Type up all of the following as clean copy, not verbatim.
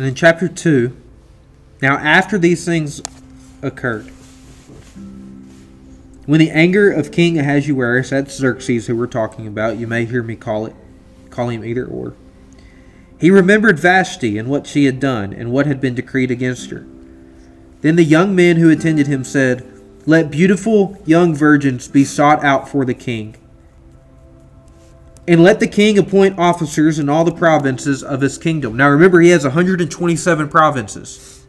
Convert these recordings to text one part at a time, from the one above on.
And in chapter 2, now after these things occurred, when the anger of King Ahasuerus, that's Xerxes who we're talking about, you may hear me call him either or, he remembered Vashti and what she had done and what had been decreed against her. Then the young men who attended him said, "Let beautiful young virgins be sought out for the king. And let the king appoint officers in all the provinces of his kingdom." Now remember, he has 127 provinces.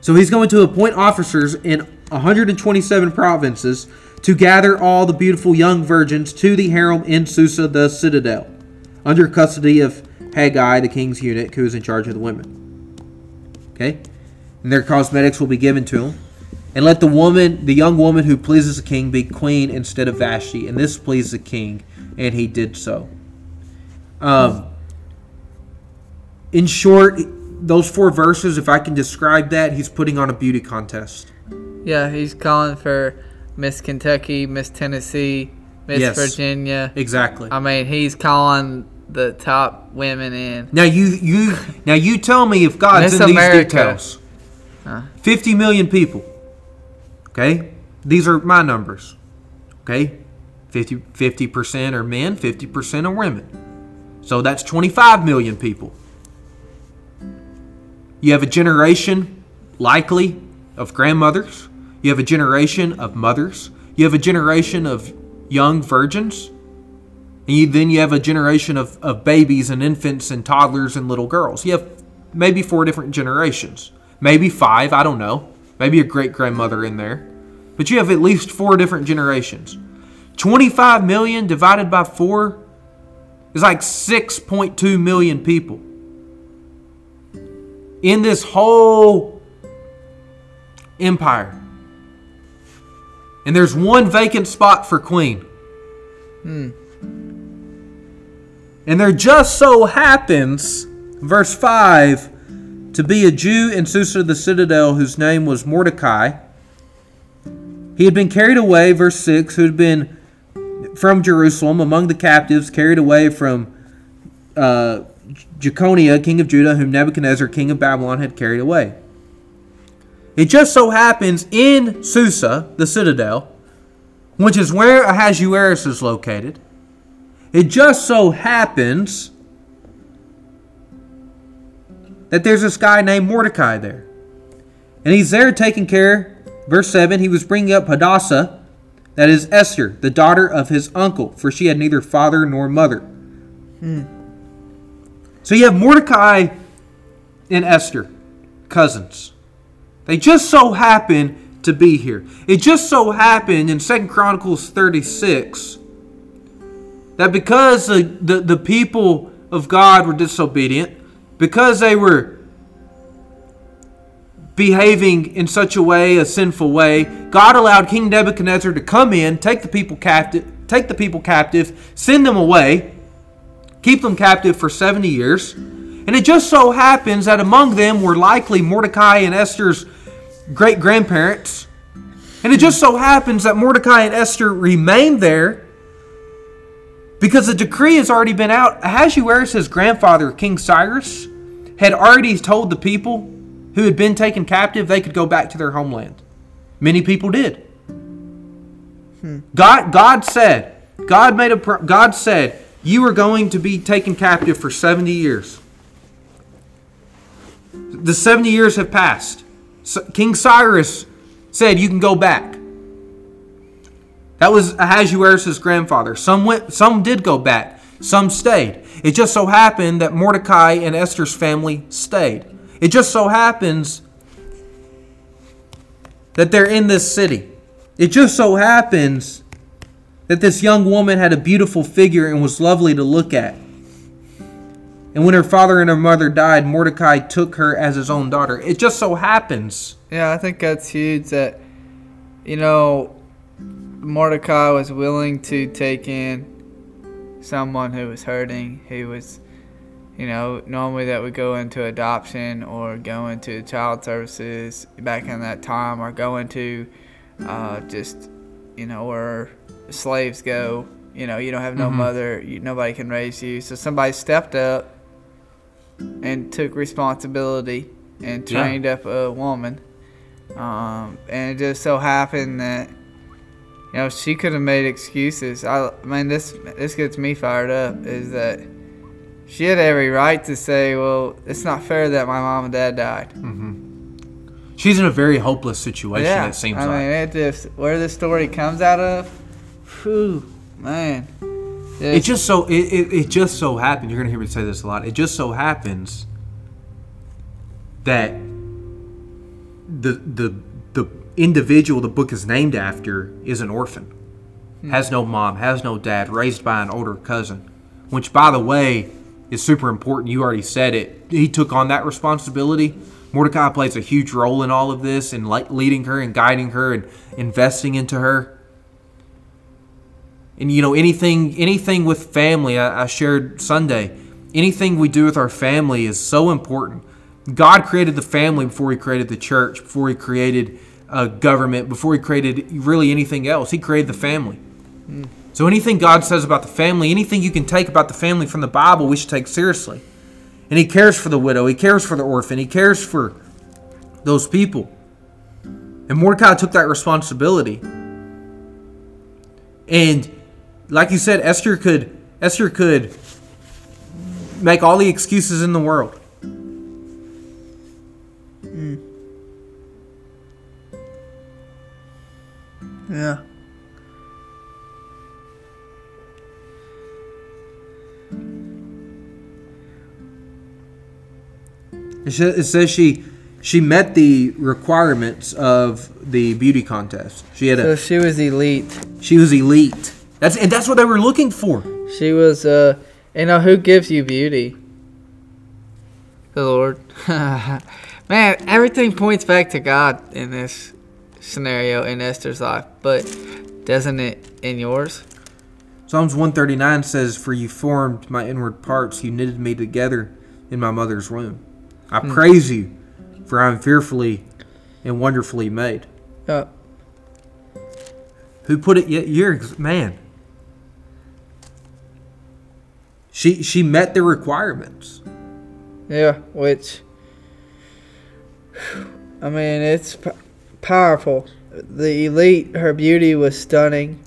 So he's going to appoint officers in 127 provinces to gather all the beautiful young virgins to the harem in Susa, the citadel, under custody of Haggai, the king's eunuch, who is in charge of the women. Okay? And their cosmetics will be given to him. And let the young woman who pleases the king be queen instead of Vashti. And this pleased the king, and he did so. In short, those four verses, if I can describe that, he's putting on a beauty contest. Yeah, he's calling for Miss Kentucky, Miss Tennessee, Miss Virginia. Exactly. I mean, he's calling the top women in. Now you tell me if God's Miss in America. These details. 50 million people. Okay? These are my numbers. Okay? 50% are men, 50% are women. So that's 25 million people. You have a generation, likely, of grandmothers. You have a generation of mothers. You have a generation of young virgins. And then you have a generation of babies and infants and toddlers and little girls. You have maybe four different generations. Maybe five, I don't know. Maybe a great-grandmother in there. But you have at least four different generations. 25 million divided by 4 is like 6.2 million people. In this whole empire. And there's one vacant spot for queen. And there just so happens, verse 5, to be a Jew in Susa the citadel whose name was Mordecai. He had been carried away, verse 6, who had been from Jerusalem among the captives, carried away from Jeconia, king of Judah, whom Nebuchadnezzar, king of Babylon, had carried away. It just so happens in Susa, the citadel, which is where Ahasuerus is located, it just so happens that there's this guy named Mordecai there. And he's there taking care. Verse 7, he was bringing up Hadassah, that is Esther, the daughter of his uncle, for she had neither father nor mother. So you have Mordecai and Esther, cousins. They just so happen to be here. It just so happened in 2 Chronicles 36 that because the people of God were disobedient, because they were behaving in such a way, a sinful way, God allowed King Nebuchadnezzar to come in, take the people captive, send them away, keep them captive for 70 years. And it just so happens that among them were likely Mordecai and Esther's great-grandparents. And it just so happens that Mordecai and Esther remained there because the decree has already been out. Ahasuerus' grandfather, King Cyrus, had already told the people who had been taken captive they could go back to their homeland. Many people did. God said, you are going to be taken captive for 70 years. The 70 years have passed. King Cyrus said, you can go back. That was Ahasuerus' grandfather. Some went, some did go back. Some stayed. It just so happened that Mordecai and Esther's family stayed. It just so happens that they're in this city. It just so happens that this young woman had a beautiful figure and was lovely to look at. And when her father and her mother died, Mordecai took her as his own daughter. It just so happens. Yeah, I think that's huge that, you know, Mordecai was willing to take in someone who was hurting, who was, you know, normally that would go into adoption or go into child services back in that time or go into just, you know, where slaves go. You know, you don't have no mother, nobody can raise you. So somebody stepped up and took responsibility and trained up a woman. And it just so happened that, you know, she could have made excuses. I mean, this gets me fired up, is that she had every right to say, well, it's not fair that my mom and dad died. Mm-hmm. She's in a very hopeless situation, it seems like. Where this story comes out of, whew, man. It just so happened, you're going to hear me say this a lot, it just so happens that the individual the book is named after is an orphan. Has no mom, has no dad, raised by an older cousin, which, by the way, is super important. You already said it. He took on that responsibility. Mordecai plays a huge role in all of this, and leading her and guiding her and investing into her. And, you know, anything with family, I shared Sunday, anything we do with our family is so important. God created the family before he created the church, before he created government, before he created really anything else. He created the family. Mm. So anything God says about the family, anything you can take about the family from the Bible, we should take seriously. And he cares for the widow. He cares for the orphan. He cares for those people. And Mordecai took that responsibility. And like you said, Esther could make all the excuses in the world. Yeah. It says she met the requirements of the beauty contest. So she was elite. She was elite. That's what they were looking for. She was you know who gives you beauty? The Lord. Man, everything points back to God in this scenario in Esther's life, but doesn't it in yours? Psalms 139 says, "For you formed my inward parts, you knitted me together in my mother's womb. I praise you, for I am fearfully and wonderfully made." Who put it? You're man. She met the requirements. Yeah, which, I mean, it's powerful. The elite, her beauty was stunning.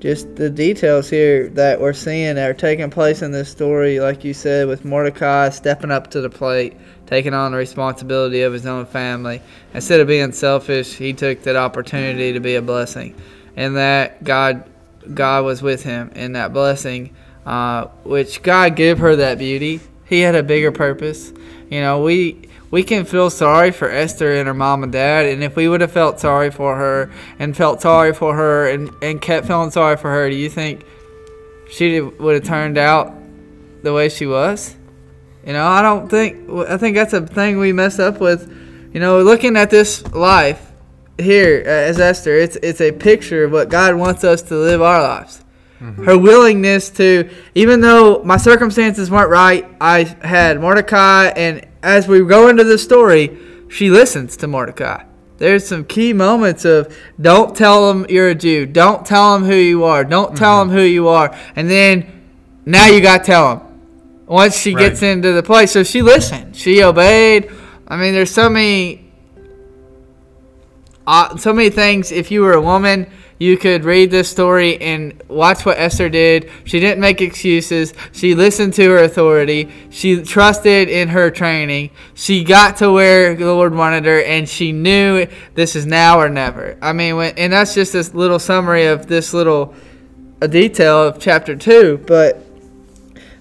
Just the details here that we're seeing that are taking place in this story, like you said, with Mordecai stepping up to the plate, taking on the responsibility of his own family. Instead of being selfish, he took that opportunity to be a blessing, and that God was with him in that blessing, which God gave her that beauty. He had a bigger purpose. You know, we can feel sorry for Esther and her mom and dad, and if we would have felt sorry for her and and kept feeling sorry for her, do you think she would have turned out the way she was? You know, I think that's a thing we mess up with. You know, looking at this life here as Esther, it's a picture of what God wants us to live our lives. Mm-hmm. Her willingness to, even though my circumstances weren't right, I had Mordecai, and as we go into the story, she listens to Mordecai. There's some key moments of, don't tell them you're a Jew. Don't tell them who you are. Don't tell them who you are. And then, now you got to tell them. Once she gets into the place. So she listened. She obeyed. I mean, there's so many things. If you were a woman, you could read this story and watch what Esther did. She didn't make excuses. She listened to her authority. She trusted in her training. She got to where the Lord wanted her, and she knew this is now or never. I mean, and that's just this little summary of this little detail of chapter 2. But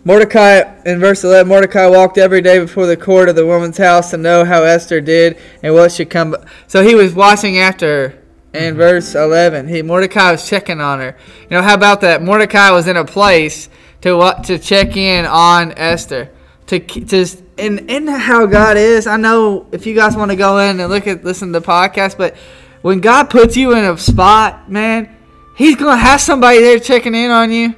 Mordecai, in verse 11, Mordecai walked every day before the court of the woman's house to know how Esther did and what should come. So he was watching after her. In verse 11, Mordecai was checking on her. You know, how about that? Mordecai was in a place to check in on Esther. And how God is. I know if you guys want to go in and listen to the podcast, but when God puts you in a spot, man, He's gonna have somebody there checking in on you.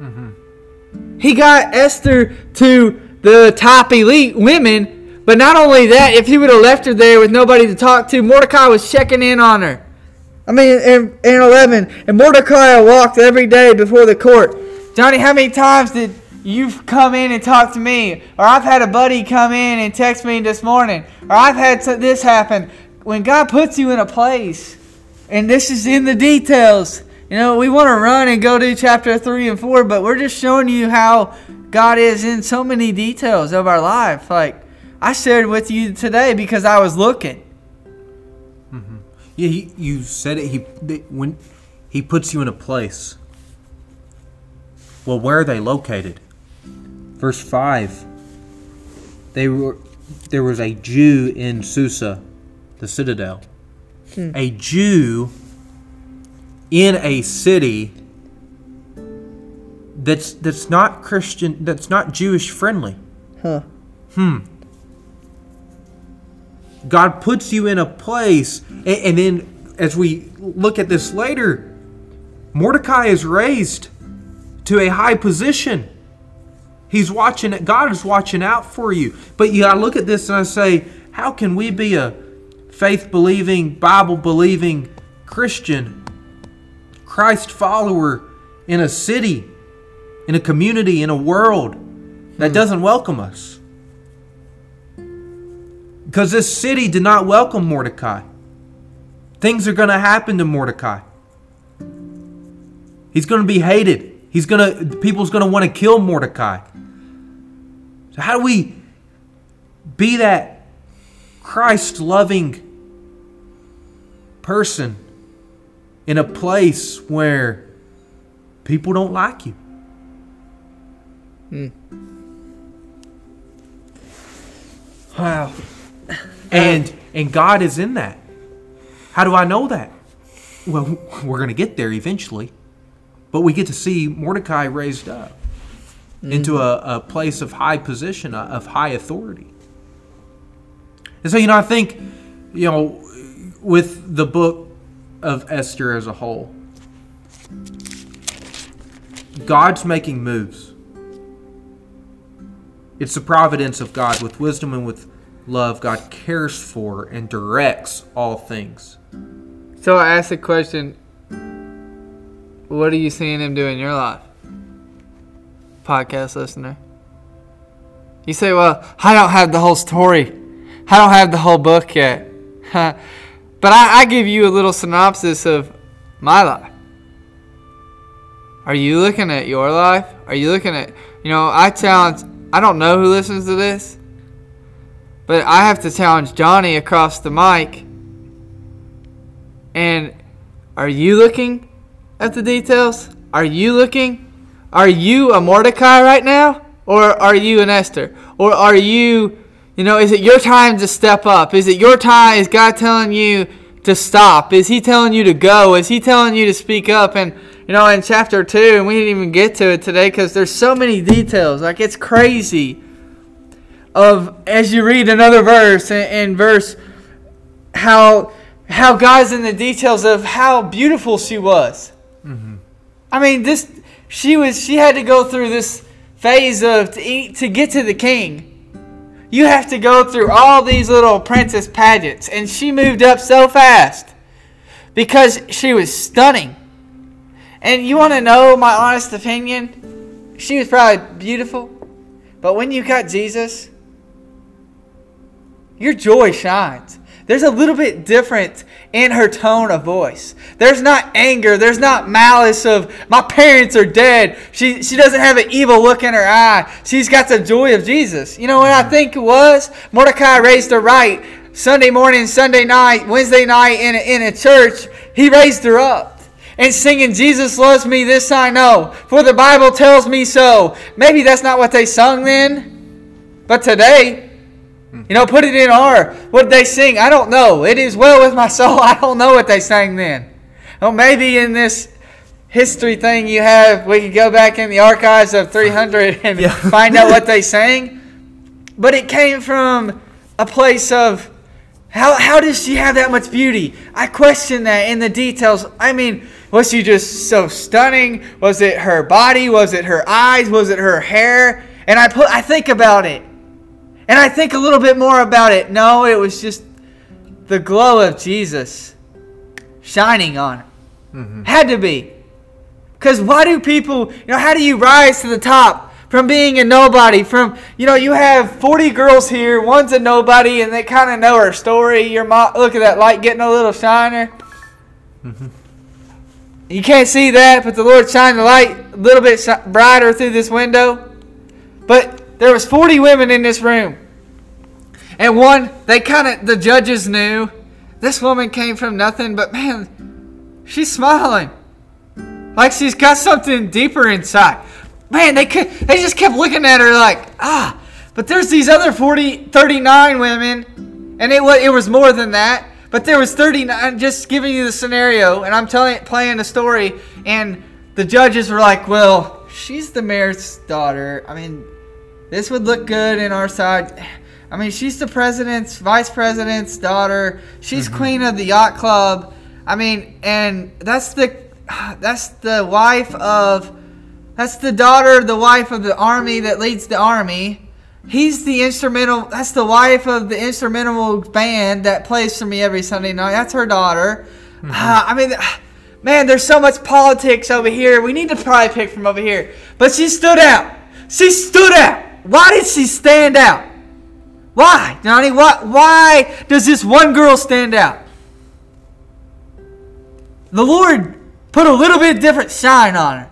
Mm-hmm. He got Esther to the top elite women. But not only that, if he would have left her there with nobody to talk to, Mordecai was checking in on her. I mean, in 11, and Mordecai walked every day before the court. Johnny, how many times did You've come in and talked to me. Or I've had a buddy come in and text me this morning. Or I've had this happen. When God puts you in a place, and this is in the details. You know, we want to run and go to chapter 3 and 4, but we're just showing you how God is in so many details of our life. Like, I shared with you today because I was looking. Mm-hmm. Yeah, you said it. When he puts you in a place. Well, where are they located? Verse 5. There was a Jew in Susa, the citadel. Hmm. A Jew in a city that's not Christian, that's not Jewish friendly. Huh. God puts you in a place, and then as we look at this later, Mordecai is raised to a high position. He's watching. God is watching out for you. But yeah, I look at this and I say, how can we be a faith-believing, Bible-believing Christian, Christ follower in a city, in a community, in a world that doesn't welcome us? Because this city did not welcome Mordecai. Things are going to happen to Mordecai. He's going to be hated. People's going to want to kill Mordecai. So how do we be that Christ-loving person in a place where people don't like you? Wow. And God is in that. How do I know that? Well, we're going to get there eventually. But we get to see Mordecai raised up into a place of high position, of high authority. And so, you know, I think, you know, with the book of Esther as a whole, God's making moves. It's the providence of God. With wisdom and with love, God cares for and directs all things. So I asked the question, what are you seeing him do in your life, podcast listener? You say, well, I don't have the whole story. I don't have the whole book yet. But I give you a little synopsis of my life. Are you looking at your life? Are you looking at, you know, I don't know who listens to this. But I have to challenge Johnny across the mic. And are you looking at the details? Are you looking? Are you a Mordecai right now? Or are you an Esther? Or are you, you know, is it your time to step up? Is it your time? Is God telling you to stop? Is he telling you to go? Is he telling you to speak up? And, you know, in chapter 2, and we didn't even get to it today because there's so many details. Like, it's crazy. As you read another verse and verse, how God's in the details of how beautiful she was. Mm-hmm. I mean, she had to go through this phase of to get to the king. You have to go through all these little princess pageants, and she moved up so fast because she was stunning. And you want to know my honest opinion? She was probably beautiful, but when you got Jesus, your joy shines. There's a little bit different in her tone of voice. There's not anger. There's not malice of, my parents are dead. She doesn't have an evil look in her eye. She's got the joy of Jesus. You know what I think it was? Mordecai raised her right. Sunday morning, Sunday night, Wednesday night in a church, he raised her up. And singing, Jesus loves me, this I know, for the Bible tells me so. Maybe that's not what they sung then, but today, you know, put it in R. What did they sing? I don't know. It is well with my soul. I don't know what they sang then. Well, maybe in this history thing you have, we could go back in the archives of 300 and find out what they sang. But it came from a place of, how does she have that much beauty? I question that in the details. I mean, was she just so stunning? Was it her body? Was it her eyes? Was it her hair? And I think about it. And I think a little bit more about it. No, it was just the glow of Jesus shining on her. Had to be. Because why do people, you know, how do you rise to the top? from being a nobody, from, you know, you have 40 girls here, one's a nobody, and they kind of know her story. Your mom, look at that light getting a little shiner. Mm-hmm. You can't see that, but the Lord shined the light a little bit brighter through this window. But there was 40 women in this room. And one, the judges knew, this woman came from nothing, but man, she's smiling. Like she's got something deeper inside. Man, they just kept looking at her like, ah. But there's these other 39 women, and it was more than that. But there was 39, just giving you the scenario, and I'm playing the story, and the judges were like, well, she's the mayor's daughter. I mean, this would look good in our side. I mean, she's the president's, vice president's daughter. She's queen of the yacht club. I mean, and that's the daughter, the wife of the army that leads the army. He's the instrumental. That's the wife of the instrumental band that plays for me every Sunday night. That's her daughter. Mm-hmm. I mean, man, there's so much politics over here. We need to probably pick from over here. But she stood out. She stood out. Why did she stand out? Why, Johnny? Why does this one girl stand out? The Lord put a little bit different shine on her.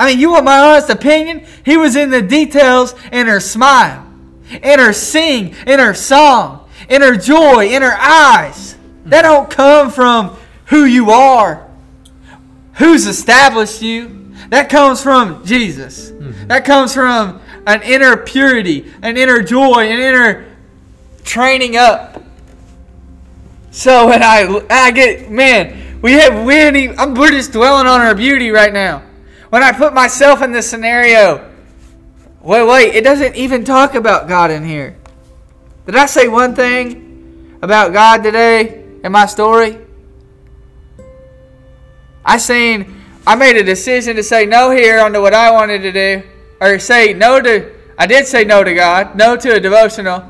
I mean, you want my honest opinion? He was in the details, in her smile, in her sing, in her song, in her joy, in her eyes. That don't come from who you are, who's established you. That comes from Jesus. Mm-hmm. That comes from an inner purity, an inner joy, an inner training up. So when I get, man, we're just dwelling on her beauty right now. When I put myself in this scenario, wait, it doesn't even talk about God in here. Did I say one thing about God today in my story? I made a decision to say no here onto what I wanted to do. Or I did say no to God, no to a devotional.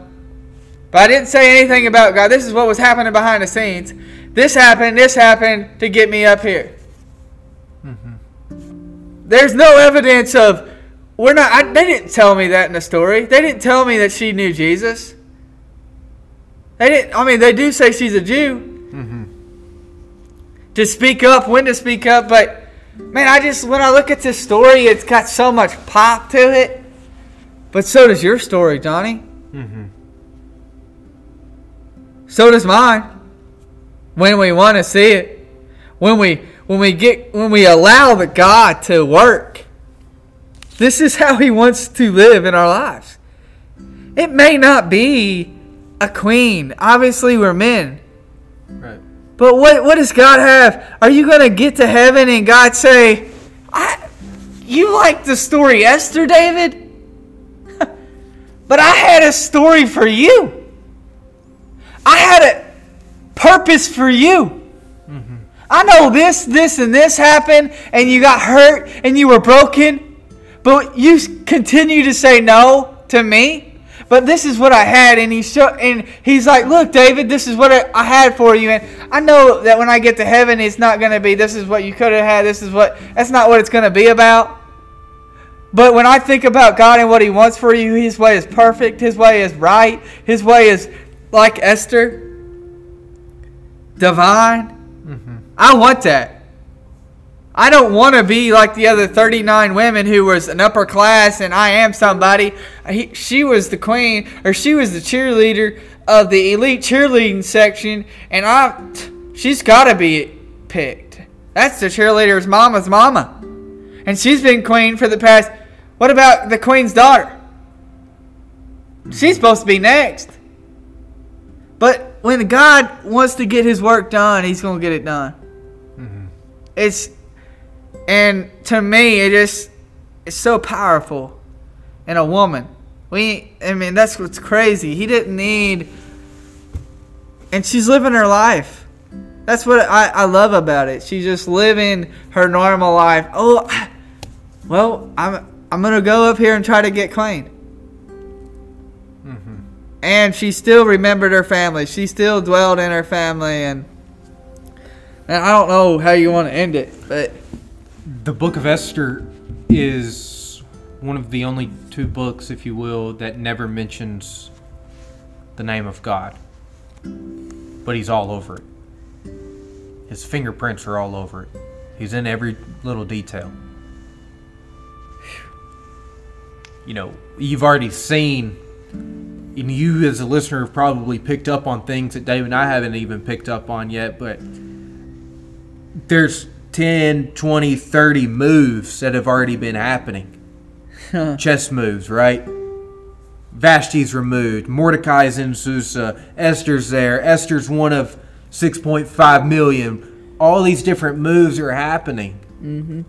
But I didn't say anything about God. This is what was happening behind the scenes. This happened to get me up here. Mm-hmm. There's no evidence of, they didn't tell me that in the story. They didn't tell me that she knew Jesus. They do say she's a Jew. Mm-hmm. When to speak up, but man, when I look at this story, it's got so much pop to it. But so does your story, Johnny. Mm-hmm. So does mine. When we want to see it. When we allow the God to work, this is how He wants to live in our lives. It may not be a queen. Obviously, we're men. Right. But what does God have? Are you going to get to heaven and God say, "You like the story Esther, David? But I had a story for you. I had a purpose for you. I know this, and this happened, and you got hurt, and you were broken, but you continue to say no to me. But this is what I had," and he's like, "Look, David, this is what I had for you, and I know that when I get to heaven, it's not going to be, this is what you could have had, that's not what it's going to be about. But when I think about God and what He wants for you, His way is perfect, His way is right, His way is like Esther, divine." I want that. I don't want to be like the other 39 women who was an upper class and I am somebody. She was the queen, or she was the cheerleader of the elite cheerleading section, and she's got to be picked. That's the cheerleader's mama's mama. And she's been queen for the past. What about the queen's daughter? She's supposed to be next. But when God wants to get His work done, He's going to get it done. And to me, it's so powerful in a woman. That's what's crazy. He didn't need, and she's living her life. That's what I love about it. She's just living her normal life. Oh, well, I'm going to go up here and try to get clean. Mm-hmm. And she still remembered her family. She still dwelled in her family, and I don't know how you want to end it, but the book of Esther is one of the only two books, if you will, that never mentions the name of God. But he's all over it. His fingerprints are all over it. He's in every little detail. You know, you've already seen, and you as a listener have probably picked up on things that Dave and I haven't even picked up on yet, but there's 10, 20, 30 moves that have already been happening. Chess moves, right? Vashti's removed. Mordecai's in Susa. Esther's there. Esther's one of 6.5 million. All these different moves are happening. Mm-hmm.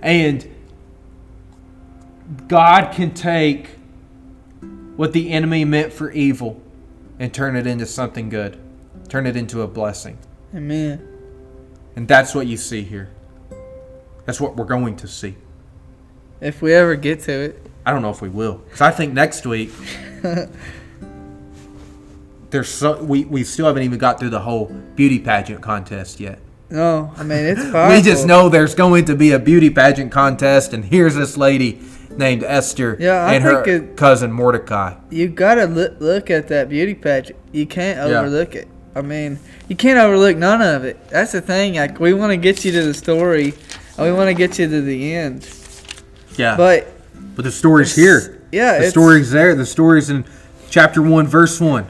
And God can take what the enemy meant for evil and turn it into something good. Turn it into a blessing. Amen. And that's what you see here. That's what we're going to see. If we ever get to it. I don't know if we will. Because I think next week, we still haven't even got through the whole beauty pageant contest yet. No, I mean, it's powerful. We just know there's going to be a beauty pageant contest, and here's this lady named Esther and her cousin Mordecai. You got to look at that beauty pageant. You can't overlook it. I mean, you can't overlook none of it. That's the thing. Like, we want to get you to the story, and we want to get you to the end. Yeah. But the story's here. Yeah. The story's there. The story's in chapter 1, verse 1.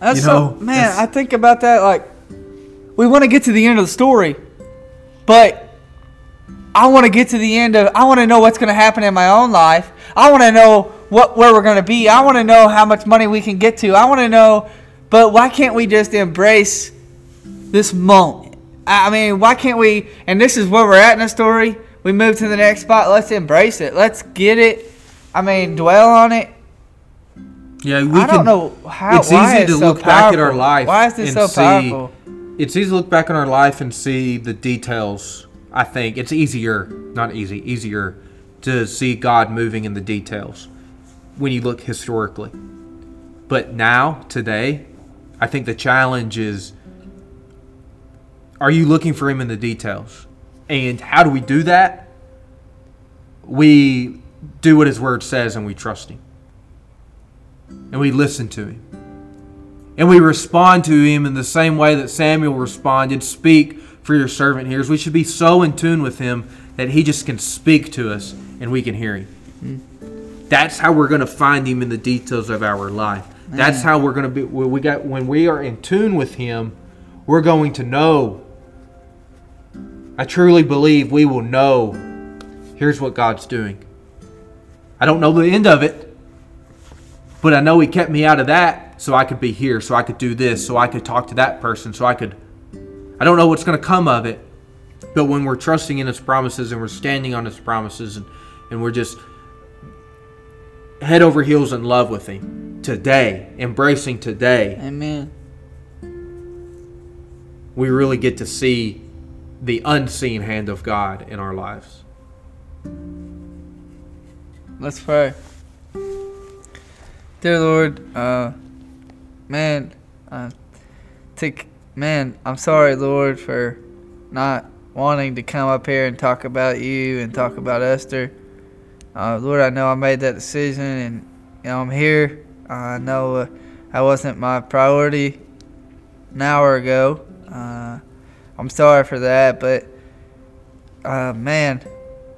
That's, you know, man, I think about that, like, we want to get to the end of the story, but I want to get to the end of, I want to know what's going to happen in my own life. I want to know where we're going to be. I want to know how much money we can get to. I want to know, but why can't we just embrace this moment? I mean, why can't we, and this is where we're at in the story. We move to the next spot. Let's embrace it. Let's get it. I mean, dwell on it. Yeah, we I don't know how. It's easy to look back at our life. Why is this so powerful? It's easy to look back on our life and see the details. I think it's easier to see God moving in the details when you look historically. But now, today, I think the challenge is: are you looking for Him in the details? And how do we do that? We do what His Word says, and we trust Him. And we listen to Him. And we respond to Him in the same way that Samuel responded. Speak, for your servant hears. We should be so in tune with Him that He just can speak to us and we can hear Him. Mm-hmm. That's how we're going to find Him in the details of our life. Man. That's how we're going to be. When we are in tune with Him, we're going to know. I truly believe we will know, here's what God's doing. I don't know the end of it, but I know He kept me out of that so I could be here, so I could do this, so I could talk to that person, so I could... I don't know what's going to come of it, but when we're trusting in His promises and we're standing on His promises and we're just head over heels in love with Him today, embracing today. Amen. We really get to see the unseen hand of God in our lives. Let's pray. Dear Lord, I'm sorry, Lord, for not wanting to come up here and talk about You and talk about Esther. Lord, I know I made that decision, and you know I'm here. I know that wasn't my priority an hour ago. I'm sorry for that, but man,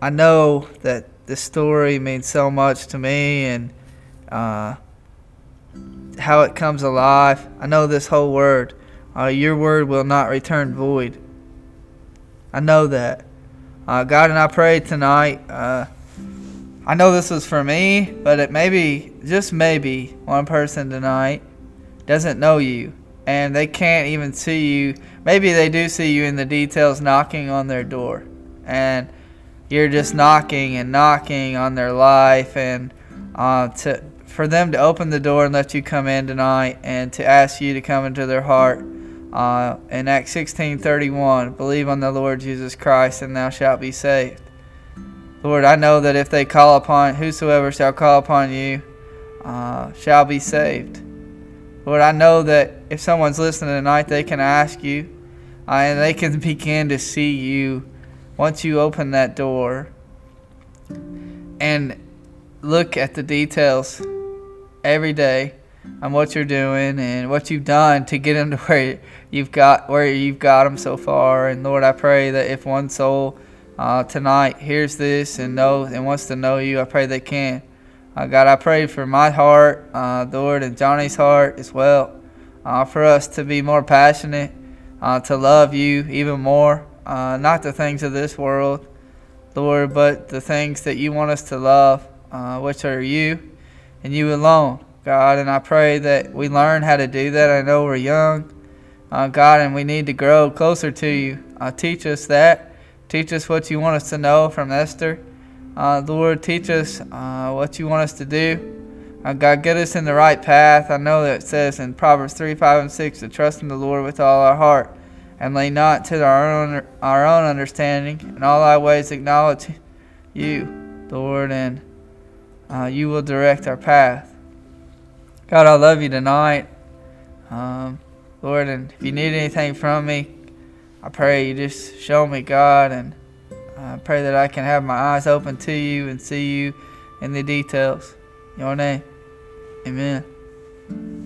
I know that this story means so much to me and how it comes alive. I know this whole word. Your word will not return void. I know that. God, and I pray tonight, I know this was for me, but it may be, just maybe, one person tonight doesn't know You. And they can't even see You. Maybe they do see You in the details knocking on their door. And You're just knocking and knocking on their life. And for them to open the door and let You come in tonight and to ask You to come into their heart. In Acts 16:31, believe on the Lord Jesus Christ and thou shalt be saved. Lord, I know that if they call upon, whosoever shall call upon You shall be saved. Lord, I know that if someone's listening tonight, they can ask You, and they can begin to see You once You open that door. and look at the details every day on what you're doing and what you've done to get them to where you've got them so far. And Lord, I pray that if one soul tonight hears this and wants to know you, I pray they can. God, I pray for my heart, Lord, and Johnny's heart as well, for us to be more passionate, to love you even more, not the things of this world, Lord, but the things that you want us to love, which are you and you alone, God. And I pray that we learn how to do that. I know we're young, God, and we need to grow closer to you. Teach us that. Teach us what you want us to know from Esther. Lord, teach us what you want us to do. God, get us in the right path. I know that it says in Proverbs 3, 5, and 6 to trust in the Lord with all our heart and lean not to our own understanding. In all our ways acknowledge you, Lord, and you will direct our path. God, I love you tonight, Lord, and if you need anything from me, I pray you just show me, God, and I pray that I can have my eyes open to you and see you in the details. In your name, amen.